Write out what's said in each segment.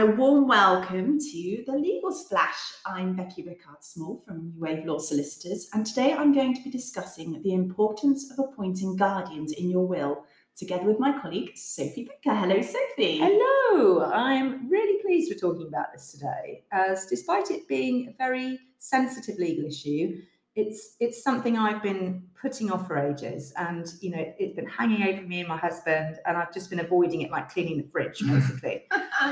and a warm welcome to the Legal Splash. I'm Becky Rickard-Small from New Wave Law Solicitors, and today I'm going to be discussing the importance of appointing guardians in your will, together with my colleague Sophie Baker. Hello, Sophie. Hello. I'm really pleased we're talking about this today, as despite it being a very sensitive legal issue, it's something I've been putting off for ages, and you know, it's been hanging over me and my husband, and I've just been avoiding it like cleaning the fridge, basically.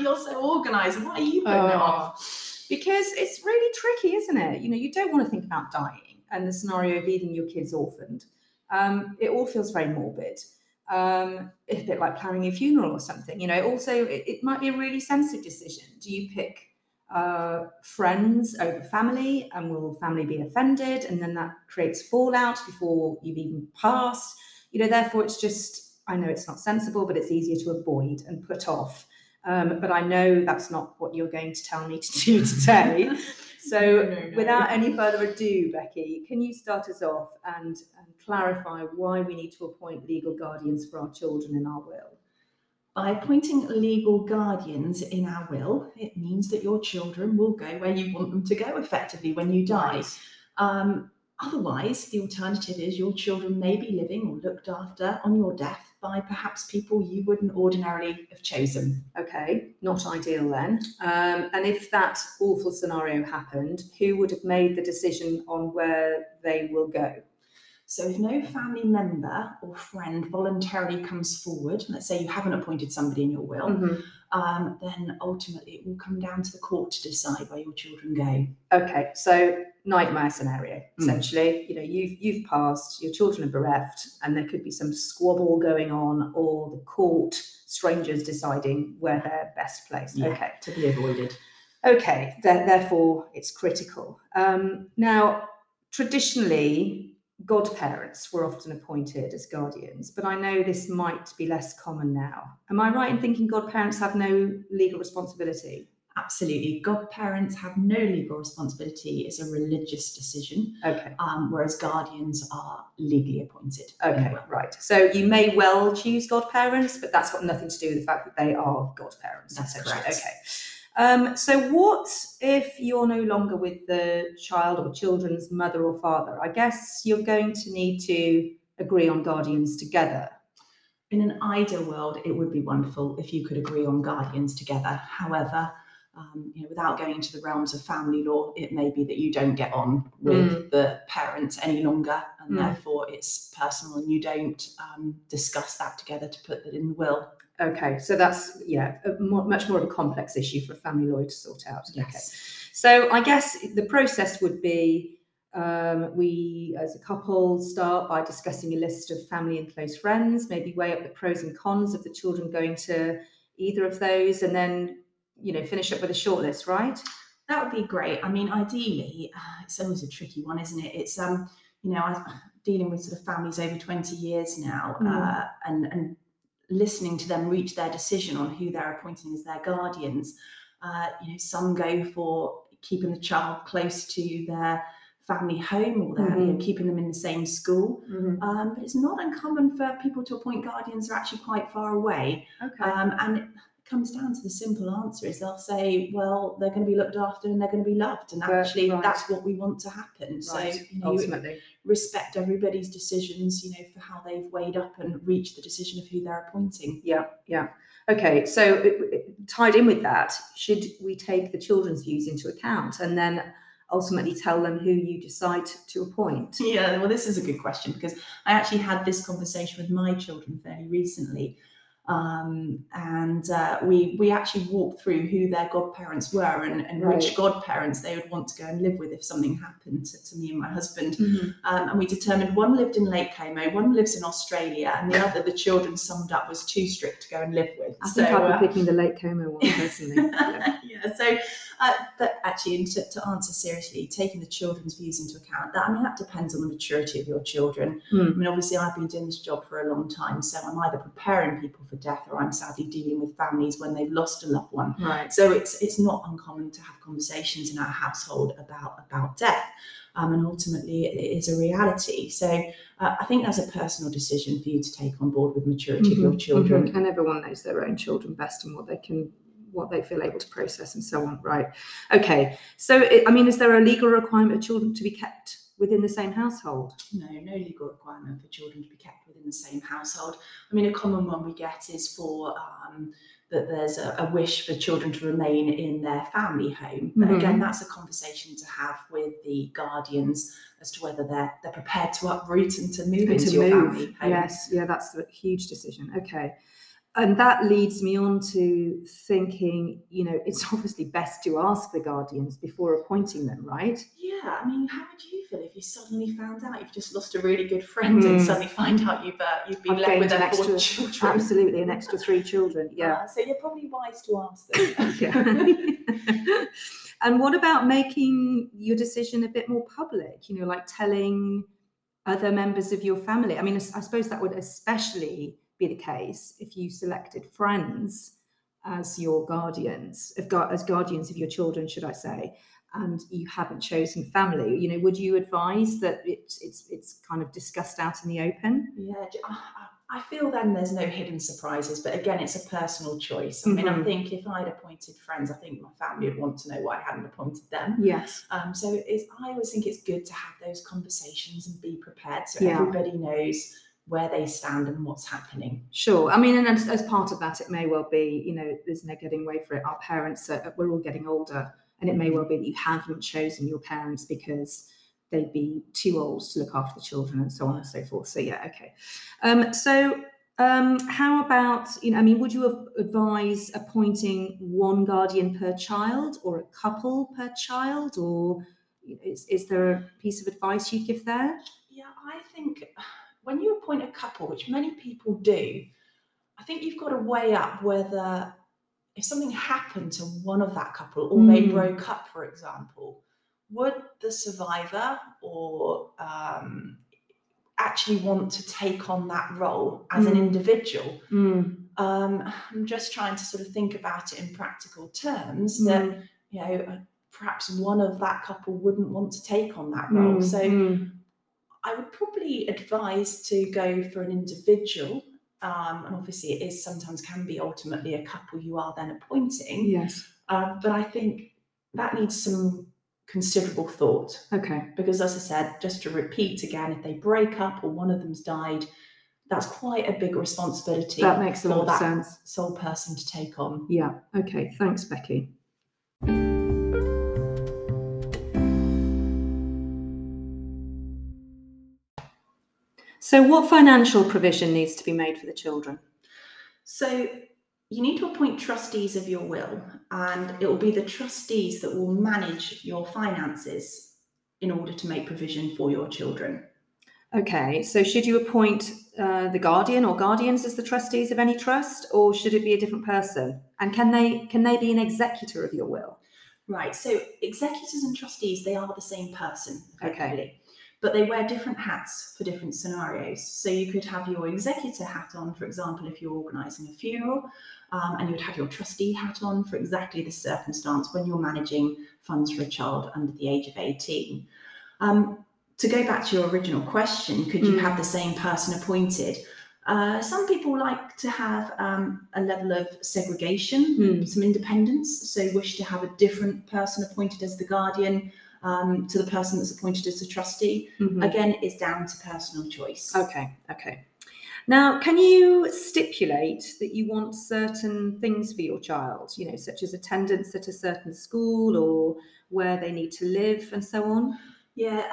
You're so organised. Why are you putting it off? Because it's really tricky, isn't it? You know, you don't want to think about dying and the scenario of leaving your kids orphaned. It all feels very morbid. It's a bit like planning a funeral or something. You know, also it might be a really sensitive decision. Do you pick friends over family, and will family be offended? And then that creates fallout before you've even passed. You know, therefore it's just, I know it's not sensible, but it's easier to avoid and put off. But I know that's not what you're going to tell me to do today. So no. Without any further ado, Becky, can you start us off and clarify why we need to appoint legal guardians for our children in our will? By appointing legal guardians in our will, it means that your children will go where you want them to go effectively when you die. Right. Otherwise, the alternative is your children may be living or looked after on your death by perhaps people you wouldn't ordinarily have chosen. Okay, not ideal then. And if that awful scenario happened, who would have made the decision on where they will go? So if no family member or friend voluntarily comes forward, let's say you haven't appointed somebody in your will, then ultimately it will come down to the court to decide where your children go. Okay, so nightmare scenario, essentially. You know, you've passed, your children are bereft, and there could be some squabble going on, or the court, strangers deciding where they're best placed. Yeah, okay, to be avoided. Okay, therefore it's critical. Now, traditionally, godparents were often appointed as guardians, but I know this might be less common now. Am I right in thinking godparents have no legal responsibility? Absolutely. Godparents have no legal responsibility. It's a religious decision. Okay. Whereas guardians are legally appointed. Okay, right. So you may well choose godparents, but that's got nothing to do with the fact that they are godparents. That's correct. Okay. So what if you're no longer with the child or children's mother or father? I guess you're going to need to agree on guardians together. In an ideal world, it would be wonderful if you could agree on guardians together. However, you know, without going into the realms of family law, it may be that you don't get on with the parents any longer, and therefore it's personal, and you don't discuss that together to put that in the will. Okay, so that's much more of a complex issue for a family lawyer to sort out. Yes. Okay, so I guess the process would be we as a couple start by discussing a list of family and close friends, maybe weigh up the pros and cons of the children going to either of those, and then finish up with a short list, right? That would be great. I mean, ideally, it's always a tricky one, isn't it? It's I'm dealing with sort of families over 20 years now, and listening to them reach their decision on who they're appointing as their guardians. Some go for keeping the child close to their family home, or they're keeping them in the same school. But it's not uncommon for people to appoint guardians who are actually quite far away. Okay. And it comes down to the simple answer is they'll say, well, they're going to be looked after and they're going to be loved. And actually, that's what we want to happen. Right. So ultimately, respect everybody's decisions, for how they've weighed up and reached the decision of who they're appointing. Yeah. Okay, so tied in with that, should we take the children's views into account and then ultimately tell them who you decide to appoint? Yeah, well, this is a good question, because I actually had this conversation with my children fairly recently. We actually walked through who their godparents were and which godparents they would want to go and live with if something happened to me and my husband. And we determined one lived in Lake Como, one lives in Australia, and the other, the children summed up, was too strict to go and live with. I think I was picking the Lake Como one personally. But actually, to answer seriously, taking the children's views into account, that depends on the maturity of your children. Obviously, I've been doing this job for a long time, so I'm either preparing people for death, or I'm sadly dealing with families when they've lost a loved one. Right. So it's not uncommon to have conversations in our household about death, and ultimately it is a reality. So I think that's a personal decision for you to take on board with maturity of your children. And everyone knows their own children best and what they can what they feel able to process and so on, right? Okay, so, is there a legal requirement for children to be kept within the same household? No legal requirement for children to be kept within the same household. A common one we get is for that there's a wish for children to remain in their family home. But again, that's a conversation to have with the guardians as to whether they're prepared to uproot and to move into your family home. Yes, yeah, that's a huge decision. Okay. And that leads me on to thinking, it's obviously best to ask the guardians before appointing them, right? Yeah, how would you feel if you suddenly found out you've just lost a really good friend and suddenly find out you've been left with four children? Absolutely, an extra 3 children, yeah. So you're probably wise to ask them. And what about making your decision a bit more public, like telling other members of your family? I suppose that would especially be the case if you selected friends as your guardians, as guardians of your children, should I say, and you haven't chosen family. Would you advise that it's kind of discussed out in the open? Yeah, I feel then there's no hidden surprises, but again, it's a personal choice. I think if I'd appointed friends, I think my family would want to know why I hadn't appointed them. Yes. So I always think it's good to have those conversations and be prepared so everybody knows where they stand and what's happening. Sure. And as part of that, it may well be, there's no getting away from it. Our parents, we're all getting older, and it may well be that you haven't chosen your parents because they'd be too old to look after the children and so on and so forth. So, yeah, okay. How about, would you advise appointing one guardian per child or a couple per child? Or is there a piece of advice you give there? Yeah, I think when you appoint a couple, which many people do, I think you've got to weigh up whether if something happened to one of that couple or they broke up, for example, would the survivor or actually want to take on that role as an individual? I'm just trying to sort of think about it in practical terms that, perhaps one of that couple wouldn't want to take on that role. So I would probably advise to go for an individual, and obviously it is sometimes can be ultimately a couple you are then appointing. Yes. But I think that needs some considerable thought. Okay. Because as I said, just to repeat again, if they break up or one of them's died, that's quite a big responsibility. That makes a lot of sense. Sole person to take on. Yeah. Okay. Thanks, Becky. So what financial provision needs to be made for the children? So you need to appoint trustees of your will, and it will be the trustees that will manage your finances in order to make provision for your children. Okay, so should you appoint the guardian or guardians as the trustees of any trust, or should it be a different person? And can they be an executor of your will? Right, so executors and trustees, they are the same person. Okay. But they wear different hats for different scenarios. So you could have your executor hat on, for example, if you're organising a funeral, and you'd have your trustee hat on for exactly this circumstance when you're managing funds for a child under the age of 18. To go back to your original question, could you have the same person appointed? Some people like to have a level of segregation, some independence, so wish to have a different person appointed as the guardian to the person that's appointed as a trustee. Again, it's down to personal choice. Okay. Now, can you stipulate that you want certain things for your child, such as attendance at a certain school or where they need to live and so on? Yeah,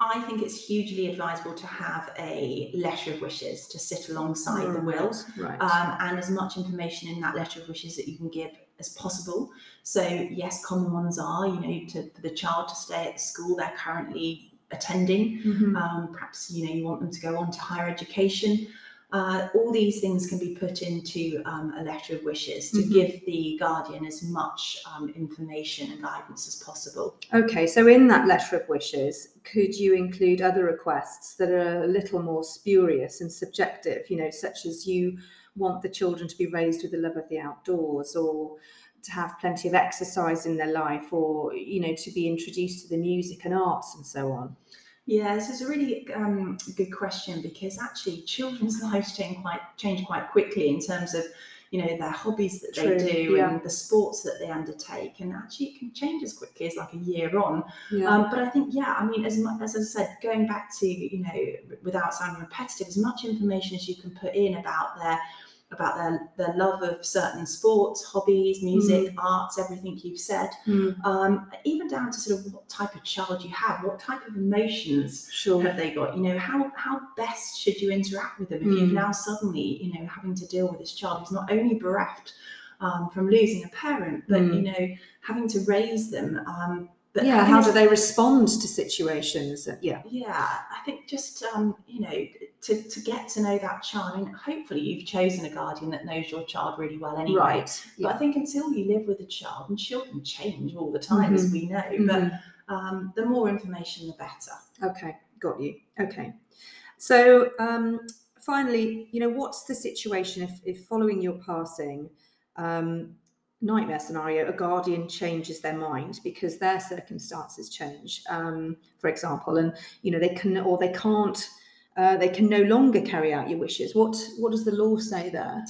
I think it's hugely advisable to have a letter of wishes to sit alongside the will, right. And as much information in that letter of wishes that you can give as possible. So yes, common ones are, for the child to stay at the school they're currently attending. Perhaps, you want them to go on to higher education. All these things can be put into a letter of wishes to give the guardian as much information and guidance as possible. Okay, so in that letter of wishes, could you include other requests that are a little more spurious and subjective, such as you want the children to be raised with a love of the outdoors, or to have plenty of exercise in their life, or, to be introduced to the music and arts and so on? Yeah, this is a really good question, because actually children's lives change quite quickly in terms of, you know, their hobbies that they do and the sports that they undertake. And actually it can change as quickly as like a year on. But I think, I mean, as I said, going back to, you know, without sounding repetitive, as much information as you can put in about their love of certain sports, hobbies, music, arts, everything you've said, even down to sort of what type of child you have, what type of emotions have they got, you know, how best should you interact with them if you've now suddenly, you know, having to deal with this child who's not only bereft from losing a parent, but, you know, having to raise them. But how do they respond to situations? I think just, you know, to get to know that child. I mean, hopefully you've chosen a guardian that knows your child really well anyway. But I think until you live with a child, and children change all the time, as we know, but the more information, the better. Okay, got you. Okay. So finally, you know, what's the situation if following your passing, nightmare scenario, a guardian changes their mind because their circumstances change, for example, and, you know, they can no longer carry out your wishes. What does the law say there?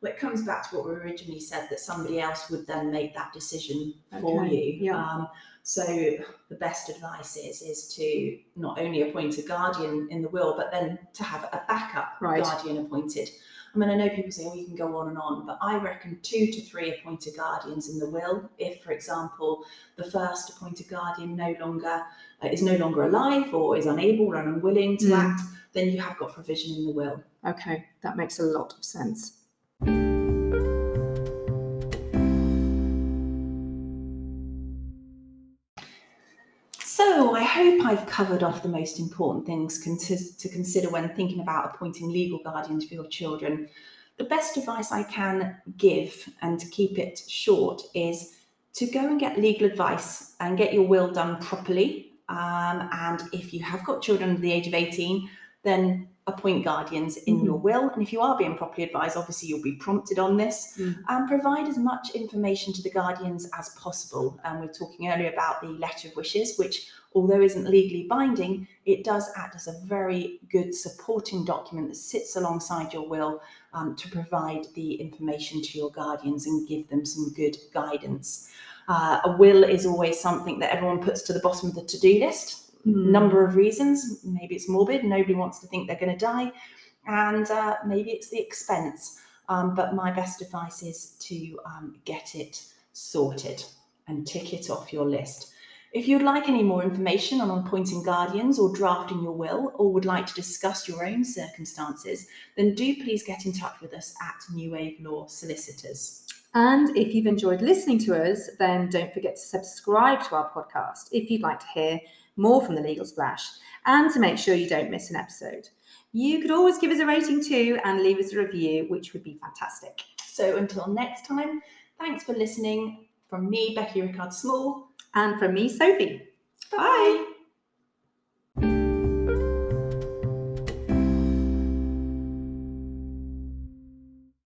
Well, it comes back to what we originally said, that somebody else would then make that decision for you. So the best advice is to not only appoint a guardian in the will, but then to have a backup guardian appointed. I mean, I know people say, oh, you can go on, but I reckon 2 to 3 appointed guardians in the will. If, for example, the first appointed guardian is no longer alive or is unable or unwilling to act, then you have got provision in the will. Okay, that makes a lot of sense. So I hope I've covered off the most important things to consider when thinking about appointing legal guardians for your children. The best advice I can give, and to keep it short, is to go and get legal advice and get your will done properly. And if you have got children under the age of 18, then appoint guardians in your will. And if you are being properly advised, obviously you'll be prompted on this. Provide as much information to the guardians as possible. And we were talking earlier about the letter of wishes, which, although isn't legally binding, it does act as a very good supporting document that sits alongside your will, to provide the information to your guardians and give them some good guidance. A will is always something that everyone puts to the bottom of the to-do list. Number of reasons. Maybe it's morbid, nobody wants to think they're going to die, and maybe it's the expense, but my best advice is to get it sorted and tick it off your list. If you'd like any more information on appointing guardians or drafting your will, or would like to discuss your own circumstances, then do please get in touch with us at New Wave Law Solicitors. And if you've enjoyed listening to us, then don't forget to subscribe to our podcast if you'd like to hear more from the Legal Splash, and to make sure you don't miss an episode. You could always give us a rating too and leave us a review, which would be fantastic. So until next time, thanks for listening. From me, Becky Rickard-Small. And from me, Sophie. Bye. Bye.